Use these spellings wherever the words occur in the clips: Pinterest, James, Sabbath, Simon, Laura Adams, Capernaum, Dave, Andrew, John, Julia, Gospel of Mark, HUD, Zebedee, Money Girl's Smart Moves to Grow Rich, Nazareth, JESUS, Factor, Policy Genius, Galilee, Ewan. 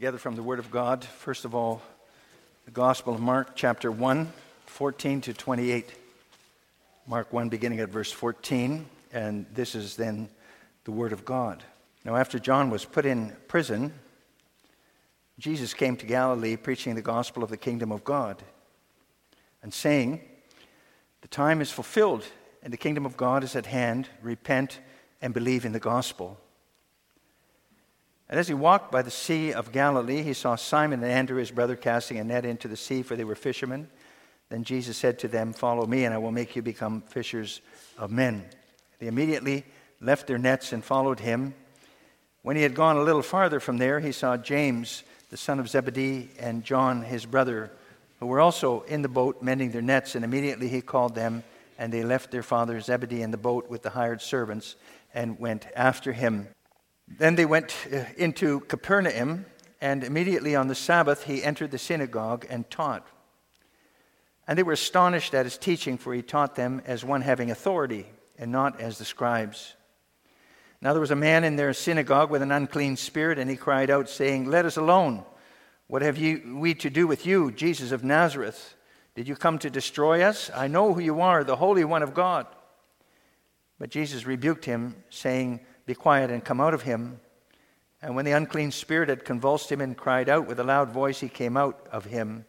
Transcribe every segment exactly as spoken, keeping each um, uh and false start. Together from the Word of God, first of all, the Gospel of Mark, chapter one, fourteen to twenty-eight. Mark one, beginning at verse fourteen, and this is then the Word of God. Now, after John was put in prison, Jesus came to Galilee, preaching the gospel of the kingdom of God, and saying, "The time is fulfilled, and the kingdom of God is at hand. Repent and believe in the gospel." And as he walked by the sea of Galilee, he saw Simon and Andrew, his brother, casting a net into the sea, for they were fishermen. Then Jesus said to them, "Follow me, and I will make you become fishers of men." They immediately left their nets and followed him. When he had gone a little farther from there, he saw James, the son of Zebedee, and John, his brother, who were also in the boat mending their nets. And immediately he called them, and they left their father Zebedee in the boat with the hired servants and went after him. Then they went into Capernaum, and immediately on the Sabbath he entered the synagogue and taught. And they were astonished at his teaching, for he taught them as one having authority and not as the scribes. Now there was a man in their synagogue with an unclean spirit, and he cried out, saying, "Let us alone. What have you, we to do with you, Jesus of Nazareth? Did you come to destroy us? I know who you are, the Holy One of God." But Jesus rebuked him, saying, "Be quiet and come out of him." And when the unclean spirit had convulsed him and cried out with a loud voice, he came out of him.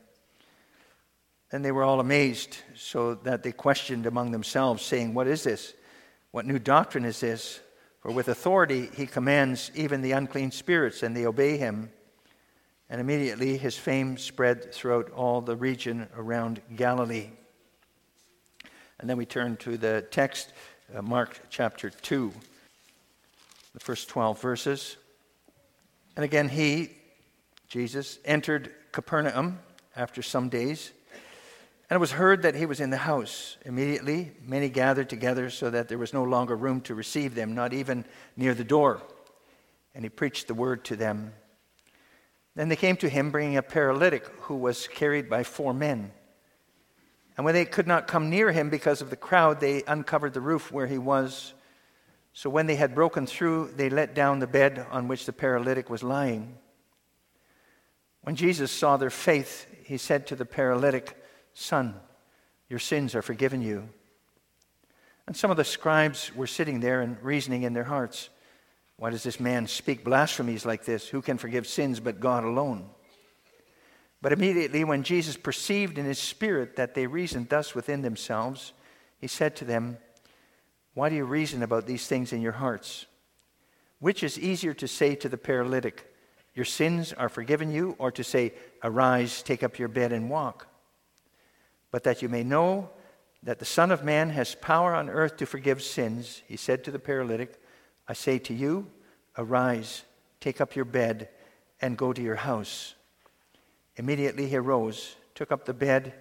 Then they were all amazed, so that they questioned among themselves, saying, "What is this? What new doctrine is this? For with authority he commands even the unclean spirits, and they obey him." And immediately his fame spread throughout all the region around Galilee. And then we turn to the text, uh, Mark chapter two. The first twelve verses. And again he, Jesus, entered Capernaum after some days, and it was heard that he was in the house. Immediately many gathered together, so that there was no longer room to receive them, not even near the door. And he preached the word to them. Then they came to him, bringing a paralytic who was carried by four men. And when they could not come near him because of the crowd, they uncovered the roof where he was. So when they had broken through, they let down the bed on which the paralytic was lying. When Jesus saw their faith, he said to the paralytic, "Son, your sins are forgiven you." And some of the scribes were sitting there and reasoning in their hearts, "Why does this man speak blasphemies like this? Who can forgive sins but God alone?" But immediately when Jesus perceived in his spirit that they reasoned thus within themselves, he said to them, "Why do you reason about these things in your hearts? Which is easier to say to the paralytic, 'Your sins are forgiven you,' or to say, 'Arise, take up your bed and walk'? But that you may know that the Son of Man has power on earth to forgive sins," he said to the paralytic, "I say to you, arise, take up your bed, and go to your house." Immediately he arose, took up the bed,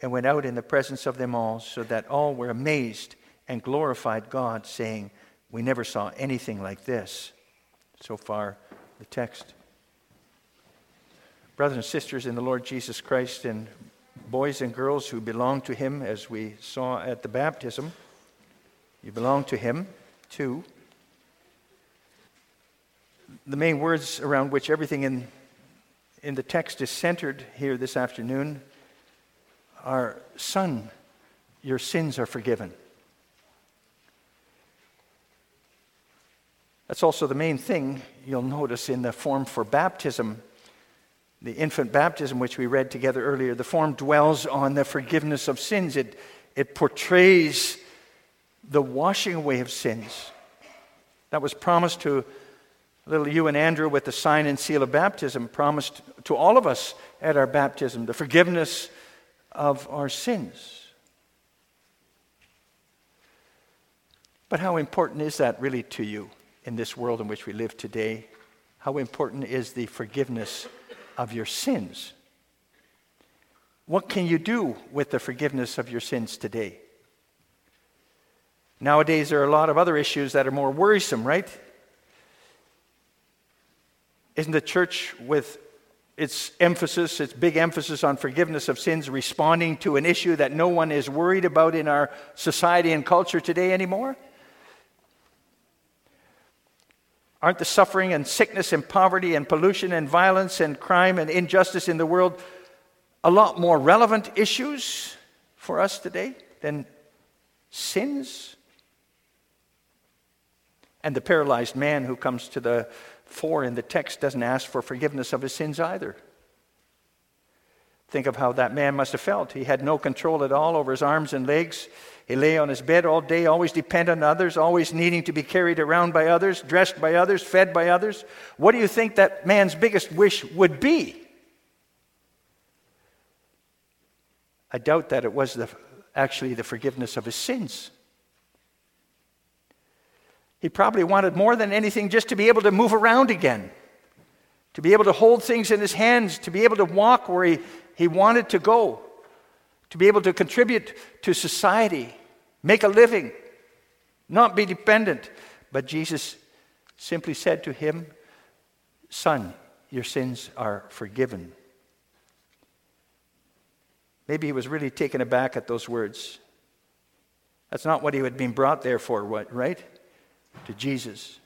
and went out in the presence of them all, so that all were amazed and glorified God, saying, "We never saw anything like this." So far, the text. Brothers and sisters in the Lord Jesus Christ, and boys and girls who belong to him, as we saw at the baptism, you belong to him too. The main words around which everything in, in the text is centered here this afternoon are, "Son, your sins are forgiven." That's also the main thing you'll notice in the form for baptism, the infant baptism which we read together earlier. The form dwells on the forgiveness of sins. It, it portrays the washing away of sins. That was promised to little Ewan and Andrew with the sign and seal of baptism, promised to all of us at our baptism, the forgiveness of our sins. But how important is that really to you? In this world in which we live today, how important is the forgiveness of your sins? What can you do with the forgiveness of your sins today? Nowadays, there are a lot of other issues that are more worrisome, right? Isn't the church, with its emphasis, its big emphasis on forgiveness of sins, responding to an issue that no one is worried about in our society and culture today anymore? Aren't the suffering and sickness and poverty and pollution and violence and crime and injustice in the world a lot more relevant issues for us today than sins? And the paralyzed man who comes to the fore in the text doesn't ask for forgiveness of his sins either. Think of how that man must have felt. He had no control at all over his arms and legs. He lay on his bed all day, always dependent on others, always needing to be carried around by others, dressed by others, fed by others. What do you think that man's biggest wish would be? I doubt that it was the, actually the forgiveness of his sins. He probably wanted more than anything just to be able to move around again, to be able to hold things in his hands, to be able to walk where he, he wanted to go, to be able to contribute to society, make a living, not be dependent. But Jesus simply said to him, "Son, your sins are forgiven." Maybe he was really taken aback at those words. That's not what he had been brought there for, right? To Jesus.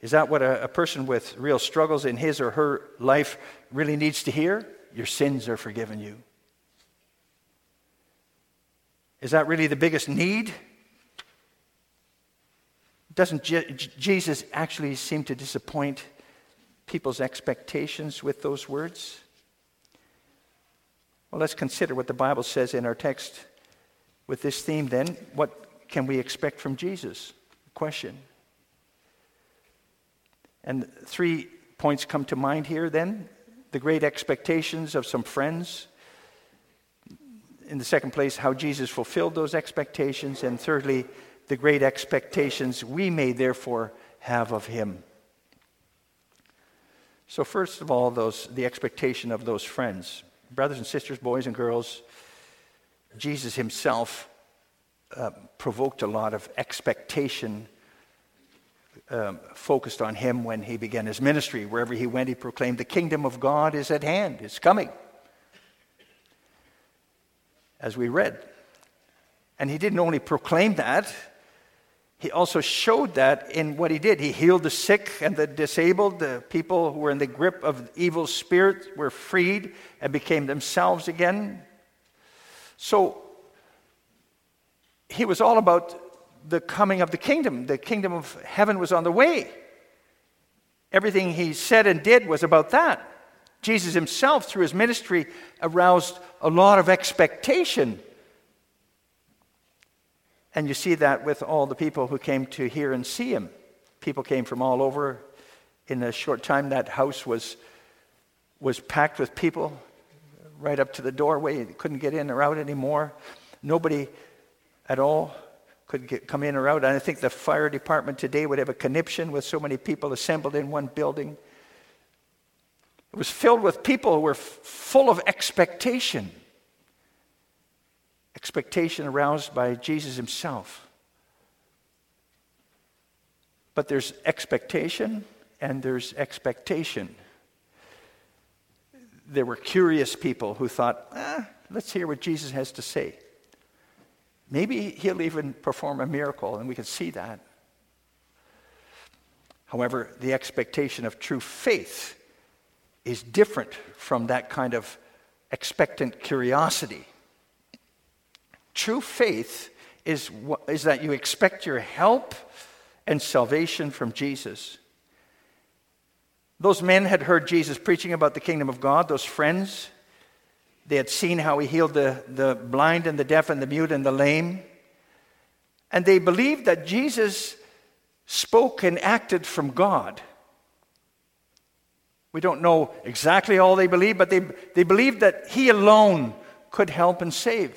Is that what a, a person with real struggles in his or her life really needs to hear? Your sins are forgiven you. Is that really the biggest need? Doesn't Je- Jesus actually seem to disappoint people's expectations with those words? Well, let's consider what the Bible says in our text with this theme then. What can we expect from Jesus? Question. And three points come to mind here then. The great expectations of some friends. In the second place, how Jesus fulfilled those expectations. And thirdly, the great expectations we may therefore have of him. So first of all, those the expectation of those friends. Brothers and sisters, boys and girls, Jesus himself uh, provoked a lot of expectation Um, focused on him when he began his ministry. Wherever he went, he proclaimed the kingdom of God is at hand, it's coming, as we read. And he didn't only proclaim that, he also showed that in what he did. He healed the sick and the disabled. The people who were in the grip of evil spirits were freed and became themselves again. So he was all about the coming of the kingdom. The kingdom of heaven was on the way. Everything he said and did was about that. Jesus himself, through his ministry, aroused a lot of expectation. And you see that with all the people who came to hear and see him. People came from all over. In a short time, that house was was packed with people right up to the doorway. They couldn't get in or out anymore. Nobody at all could get, come in or out. And I think the fire department today would have a conniption with so many people assembled in one building. It was filled with people who were f- full of expectation. Expectation aroused by Jesus himself. But there's expectation and there's expectation. There were curious people who thought, ah, let's hear what Jesus has to say. Maybe he'll even perform a miracle, and we can see that. However, the expectation of true faith is different from that kind of expectant curiosity. True faith is, is that you expect your help and salvation from Jesus. Those men had heard Jesus preaching about the kingdom of God, those friends. They had seen how he healed the, the blind and the deaf and the mute and the lame. And they believed that Jesus spoke and acted from God. We don't know exactly all they believed, but they, they believed that he alone could help and save.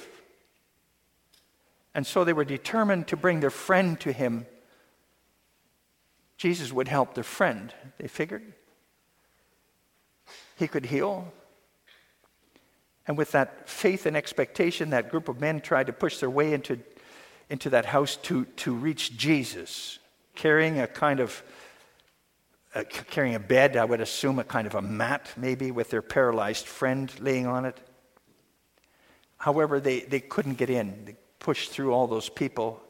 And so they were determined to bring their friend to him. Jesus would help their friend, they figured. He could heal. And with that faith and expectation, that group of men tried to push their way into, into that house to, to reach Jesus, carrying a kind of, uh, carrying a bed, I would assume a kind of a mat maybe, with their paralyzed friend laying on it. However, they, they couldn't get in. They pushed through all those people.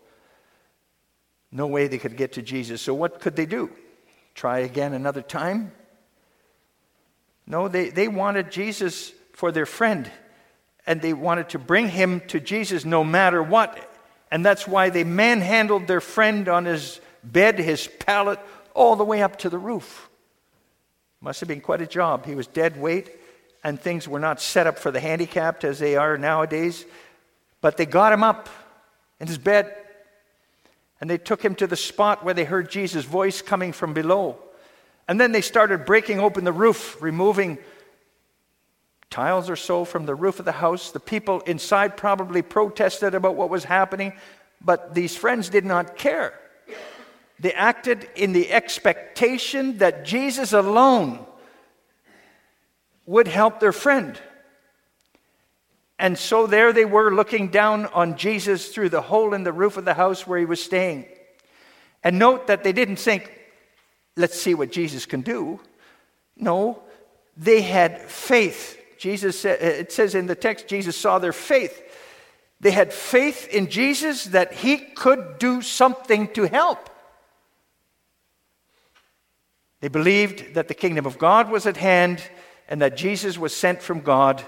No way they could get to Jesus. So what could they do? Try again another time? No, they, they wanted Jesus for their friend, and they wanted to bring him to Jesus no matter what. And that's why they manhandled their friend on his bed, his pallet, all the way up to the roof. Must have been quite a job. He was dead weight, and things were not set up for the handicapped as they are nowadays. But they got him up in his bed, and they took him to the spot where they heard Jesus' voice coming from below. And then they started breaking open the roof, removing tiles or so from the roof of the house. The people inside probably protested about what was happening, but these friends did not care. They acted in the expectation that Jesus alone would help their friend. And so there they were, looking down on Jesus through the hole in the roof of the house where he was staying. And note that they didn't think, let's see what Jesus can do. No, they had faith. Jesus said, it says in the text, Jesus saw their faith. They had faith in Jesus that he could do something to help. They believed that the kingdom of God was at hand and that Jesus was sent from God.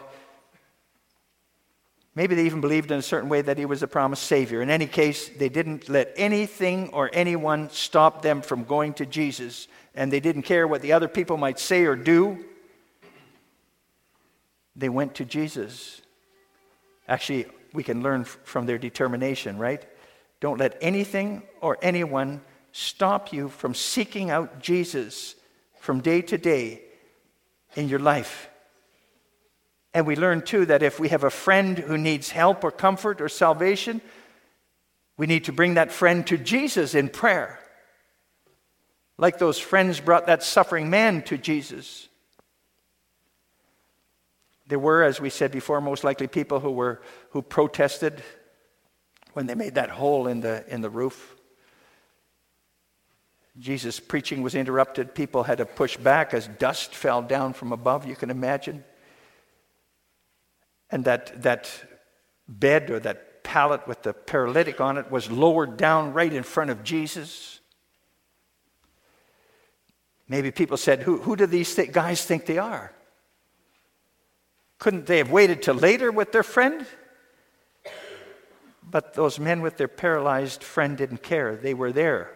Maybe they even believed in a certain way that he was a promised Savior. In any case, they didn't let anything or anyone stop them from going to Jesus, and they didn't care what the other people might say or do. They went to Jesus. Actually, we can learn from their determination, right? Don't let anything or anyone stop you from seeking out Jesus from day to day in your life. And we learn too that if we have a friend who needs help or comfort or salvation, we need to bring that friend to Jesus in prayer. Like those friends brought that suffering man to Jesus. There were, as we said before, most likely people who were who protested when they made that hole in the in the roof. Jesus' preaching was interrupted. People had to push back as dust fell down from above, you can imagine. And that, that bed or that pallet with the paralytic on it was lowered down right in front of Jesus. Maybe people said, who, who do these th- guys think they are? Couldn't they have waited till later with their friend? But those men with their paralyzed friend didn't care. They were there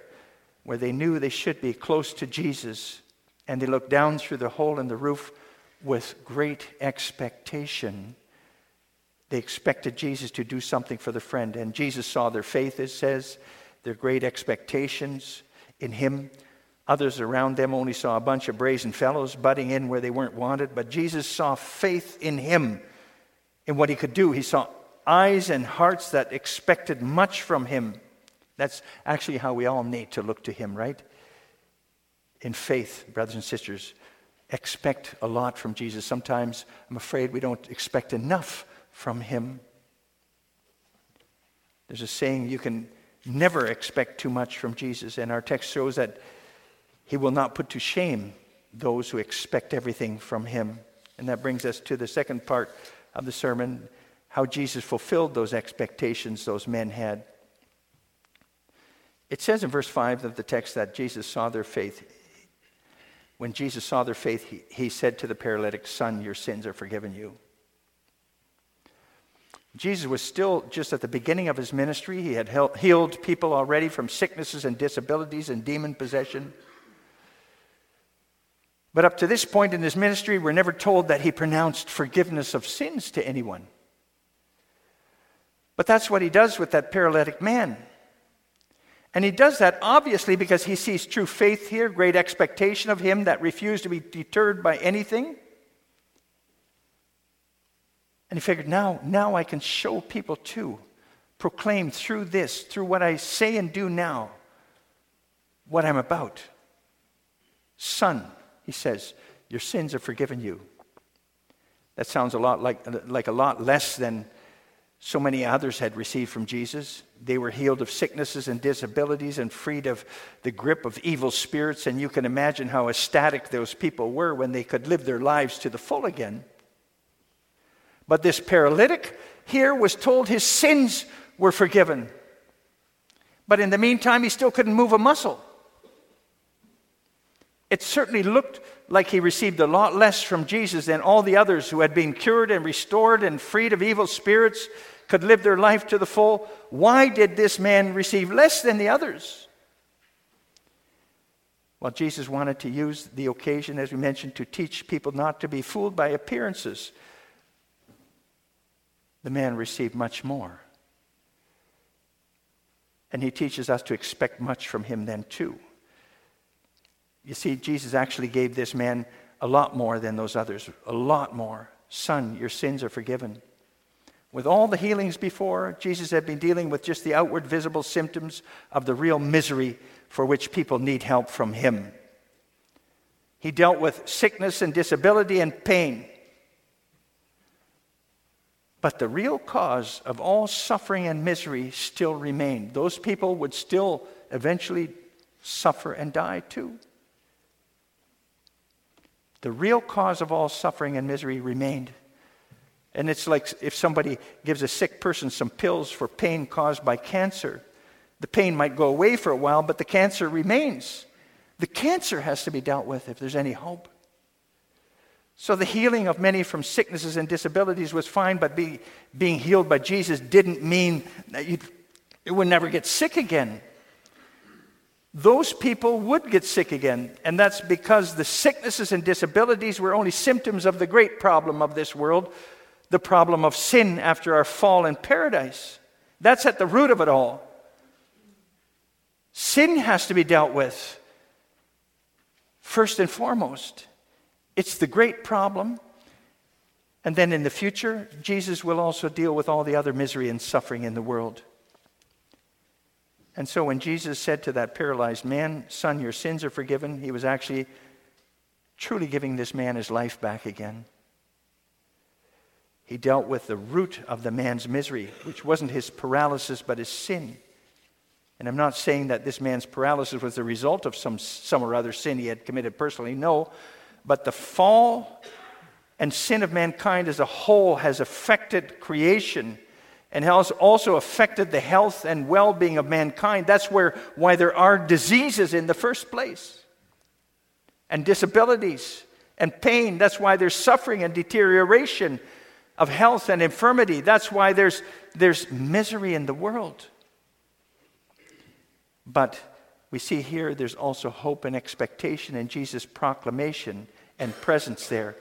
where they knew they should be, close to Jesus, and they looked down through the hole in the roof with great expectation. They expected Jesus to do something for their friend, and Jesus saw their faith, it says, their great expectations in him. Others around them only saw a bunch of brazen fellows butting in where they weren't wanted, but Jesus saw faith in him, in what he could do. He saw eyes and hearts that expected much from him. That's actually how we all need to look to him, right? In faith, brothers and sisters, expect a lot from Jesus. Sometimes, I'm afraid, we don't expect enough from him. There's a saying, you can never expect too much from Jesus, and our text shows that he will not put to shame those who expect everything from him. And that brings us to the second part of the sermon, how Jesus fulfilled those expectations those men had. It says in verse five of the text that Jesus saw their faith. When Jesus saw their faith, he, he said to the paralytic, "Son, your sins are forgiven you." Jesus was still just at the beginning of his ministry. He had helped, healed people already from sicknesses and disabilities and demon possession. But up to this point in his ministry, we're never told that he pronounced forgiveness of sins to anyone. But that's what he does with that paralytic man. And he does that obviously because he sees true faith here, great expectation of him that refused to be deterred by anything. And he figured, now, now I can show people too, proclaim through this, through what I say and do now, what I'm about. "Son," he says, "your sins are forgiven you." That sounds a lot like, like a lot less than so many others had received from Jesus. They were healed of sicknesses and disabilities and freed of the grip of evil spirits. And you can imagine how ecstatic those people were when they could live their lives to the full again. But this paralytic here was told his sins were forgiven. But in the meantime, he still couldn't move a muscle. It certainly looked like he received a lot less from Jesus than all the others who had been cured and restored and freed of evil spirits, could live their life to the full. Why did this man receive less than the others? Well, Jesus wanted to use the occasion, as we mentioned, to teach people not to be fooled by appearances. The man received much more. And he teaches us to expect much from him then too. You see, Jesus actually gave this man a lot more than those others, a lot more. Son, your sins are forgiven. With all the healings before, Jesus had been dealing with just the outward visible symptoms of the real misery for which people need help from him. He dealt with sickness and disability and pain. But the real cause of all suffering and misery still remained. Those people would still eventually suffer and die too. The real cause of all suffering and misery remained. And it's like if somebody gives a sick person some pills for pain caused by cancer. The pain might go away for a while, but the cancer remains. The cancer has to be dealt with if there's any hope. So the healing of many from sicknesses and disabilities was fine, but be, being healed by Jesus didn't mean that you would never get sick again. Those people would get sick again, and that's because the sicknesses and disabilities were only symptoms of the great problem of this world, the problem of sin after our fall in paradise. That's at the root of it all. Sin has to be dealt with first and foremost. It's the great problem. And then in the future, Jesus will also deal with all the other misery and suffering in the world. And so when Jesus said to that paralyzed man, son, your sins are forgiven, he was actually truly giving this man his life back again. He dealt with the root of the man's misery, which wasn't his paralysis, but his sin. And I'm not saying that this man's paralysis was the result of some, some or other sin he had committed personally, no. But the fall and sin of mankind as a whole has affected creation and has also affected the health and well-being of mankind. That's where why there are diseases in the first place, and disabilities and pain. That's why there's suffering and deterioration of health and infirmity. That's why there's, there's misery in the world. But we see here there's also hope and expectation in Jesus' proclamation and presence there.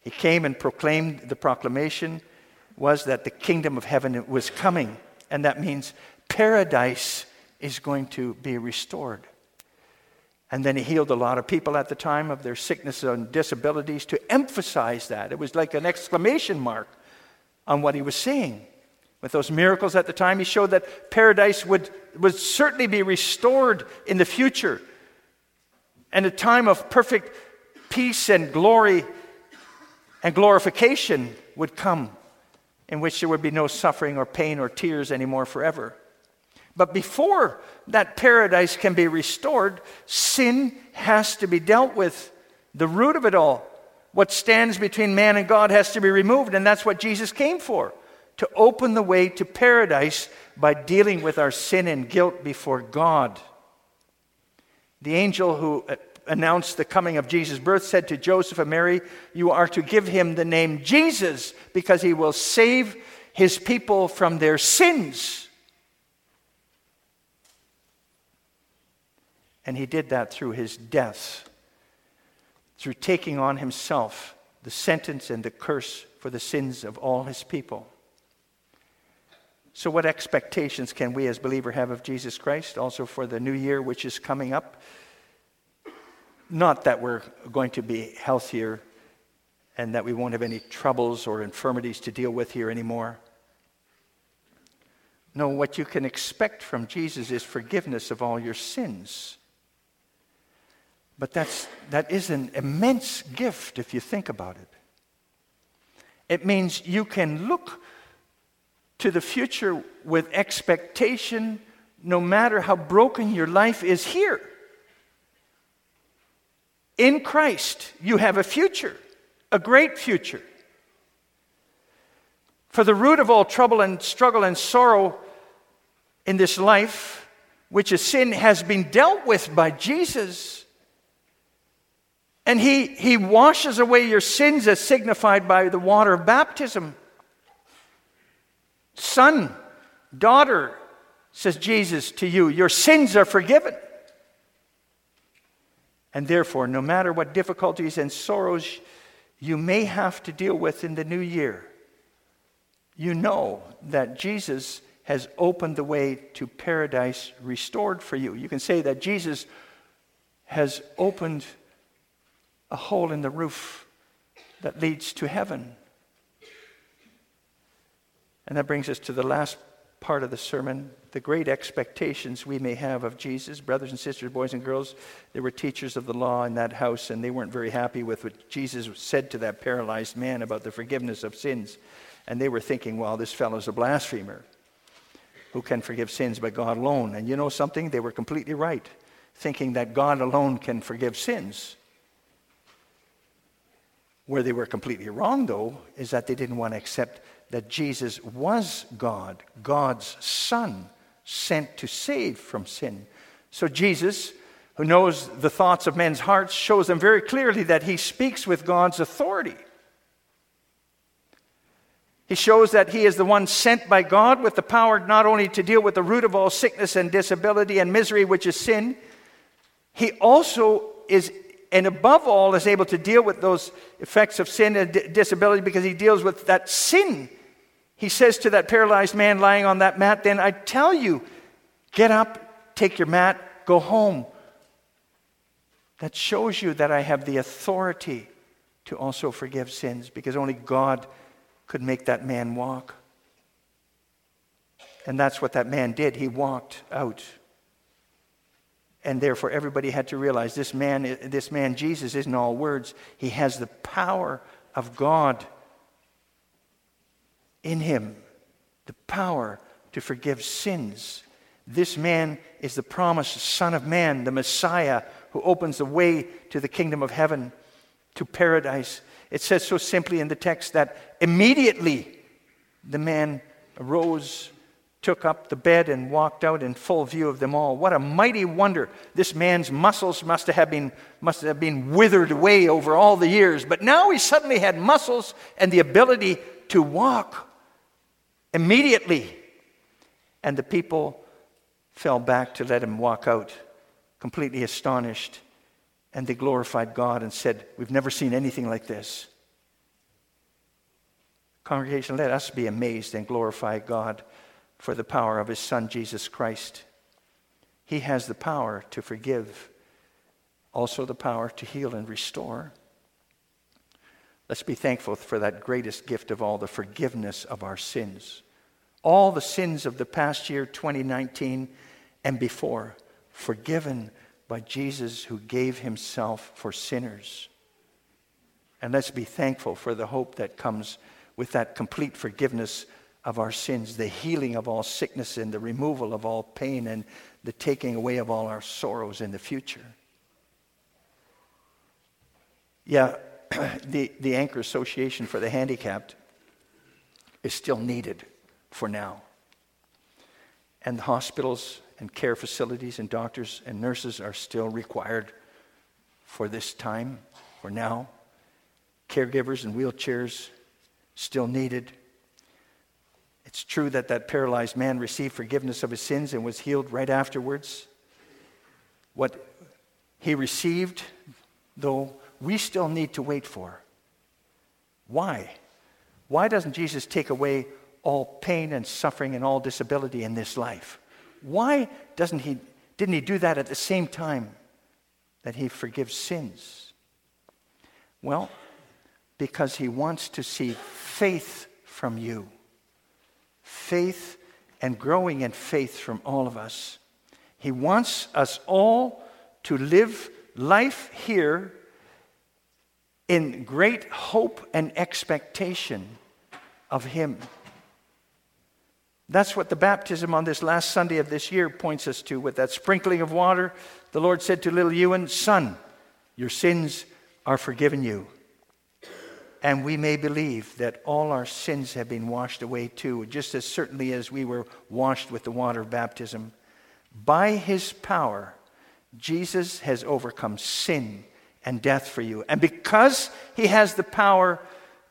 He came and proclaimed, the proclamation was that the kingdom of heaven was coming, and that means paradise is going to be restored. And then he healed a lot of people at the time of their sickness and disabilities to emphasize that. It was like an exclamation mark on what he was saying. With those miracles at the time, he showed that paradise would, would certainly be restored in the future. And a time of perfect peace and glory and glorification would come, in which there would be no suffering or pain or tears anymore forever. But before that paradise can be restored, sin has to be dealt with, the root of it all. What stands between man and God has to be removed, and that's what Jesus came for. To open the way to paradise by dealing with our sin and guilt before God. The angel who announced the coming of Jesus' birth said to Joseph and Mary, you are to give him the name Jesus because he will save his people from their sins. And he did that through his death, through taking on himself the sentence and the curse for the sins of all his people. So what expectations can we as believers have of Jesus Christ also for the new year which is coming up? Not that we're going to be healthier and that we won't have any troubles or infirmities to deal with here anymore. No, what you can expect from Jesus is forgiveness of all your sins. But that's, that is an immense gift if you think about it. It means you can look to the future with expectation, no matter how broken your life is here. In Christ, you have a future, a great future. For the root of all trouble and struggle and sorrow in this life, which is sin, has been dealt with by Jesus. And he, he washes away your sins as signified by the water of baptism. Son, daughter, says Jesus to you, your sins are forgiven. And therefore, no matter what difficulties and sorrows you may have to deal with in the new year, you know that Jesus has opened the way to paradise restored for you. You can say that Jesus has opened a hole in the roof that leads to heaven. And that brings us to the last part of the sermon, the great expectations we may have of Jesus. Brothers and sisters, boys and girls, there were teachers of the law in that house, and they weren't very happy with what Jesus said to that paralyzed man about the forgiveness of sins. And they were thinking, well, this fellow's a blasphemer who can forgive sins but God alone. And you know something? They were completely right, thinking that God alone can forgive sins. Where they were completely wrong, though, is that they didn't want to accept that Jesus was God, God's Son, sent to save from sin. So Jesus, who knows the thoughts of men's hearts, shows them very clearly that he speaks with God's authority. He shows that he is the one sent by God with the power not only to deal with the root of all sickness and disability and misery, which is sin, he also is And above all, is able to deal with those effects of sin and d- disability because he deals with that sin. He says to that paralyzed man lying on that mat, then I tell you, get up, take your mat, go home. That shows you that I have the authority to also forgive sins because only God could make that man walk. And that's what that man did. He walked out. And therefore, everybody had to realize this man, this man, Jesus, isn't all words. He has the power of God in him, the power to forgive sins. This man is the promised Son of Man, the Messiah, who opens the way to the kingdom of heaven, to paradise. It says so simply in the text that immediately the man arose, took up the bed, and walked out in full view of them all. What a mighty wonder. This man's muscles must have been must have been withered away over all the years, but now he suddenly had muscles and the ability to walk immediately. And the people fell back to let him walk out, completely astonished. And they glorified God and said, we've never seen anything like this. Congregation, let us be amazed and glorify God for the power of his Son, Jesus Christ. He has the power to forgive, also the power to heal and restore. Let's be thankful for that greatest gift of all, the forgiveness of our sins. All the sins of the past year, twenty nineteen, and before, forgiven by Jesus who gave himself for sinners. And let's be thankful for the hope that comes with that complete forgiveness of our sins, the healing of all sickness and the removal of all pain and the taking away of all our sorrows in the future. Yeah, the, the Anchor Association for the Handicapped is still needed for now. And the hospitals and care facilities and doctors and nurses are still required for this time, for now. Caregivers and wheelchairs still needed. It's true that that paralyzed man received forgiveness of his sins and was healed right afterwards. What he received, though, we still need to wait for. Why? Why doesn't Jesus take away all pain and suffering and all disability in this life? Why doesn't he, didn't he do that at the same time that he forgives sins? Well, because he wants to see faith from you. Faith and growing in faith from all of us. He wants us all to live life here in great hope and expectation of him. That's what the baptism on this last Sunday of this year points us to. With that sprinkling of water, the Lord said to little Ewan, Son, your sins are forgiven you. And we may believe that all our sins have been washed away too, just as certainly as we were washed with the water of baptism. By his power, Jesus has overcome sin and death for you. And because he has the power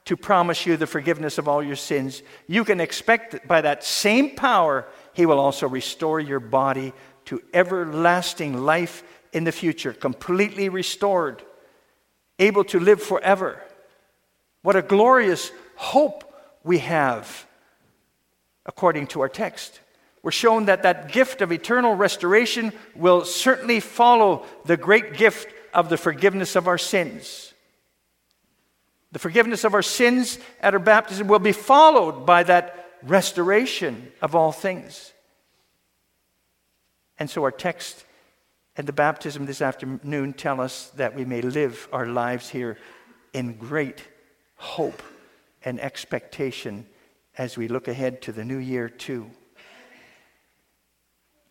to promise you the forgiveness of all your sins, you can expect that by that same power, he will also restore your body to everlasting life in the future, completely restored, able to live forever. What a glorious hope we have, according to our text. We're shown that that gift of eternal restoration will certainly follow the great gift of the forgiveness of our sins. The forgiveness of our sins at our baptism will be followed by that restoration of all things. And so our text and the baptism this afternoon tell us that we may live our lives here in great hope and expectation as we look ahead to the new year too.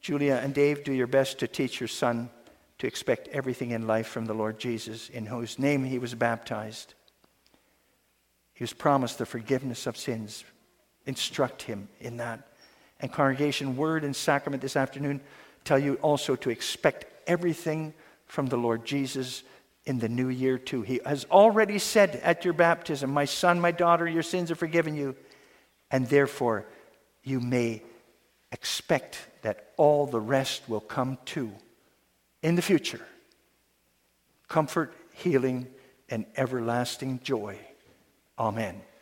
Julia and Dave, do your best to teach your son to expect everything in life from the Lord Jesus, in whose name he was baptized. He was promised the forgiveness of sins. Instruct him in that. And congregation, word and sacrament this afternoon tell you also to expect everything from the Lord Jesus in the new year too. He has already said at your baptism, my son, my daughter, your sins are forgiven you. And therefore, you may expect that all the rest will come too in the future. Comfort, healing, and everlasting joy. Amen.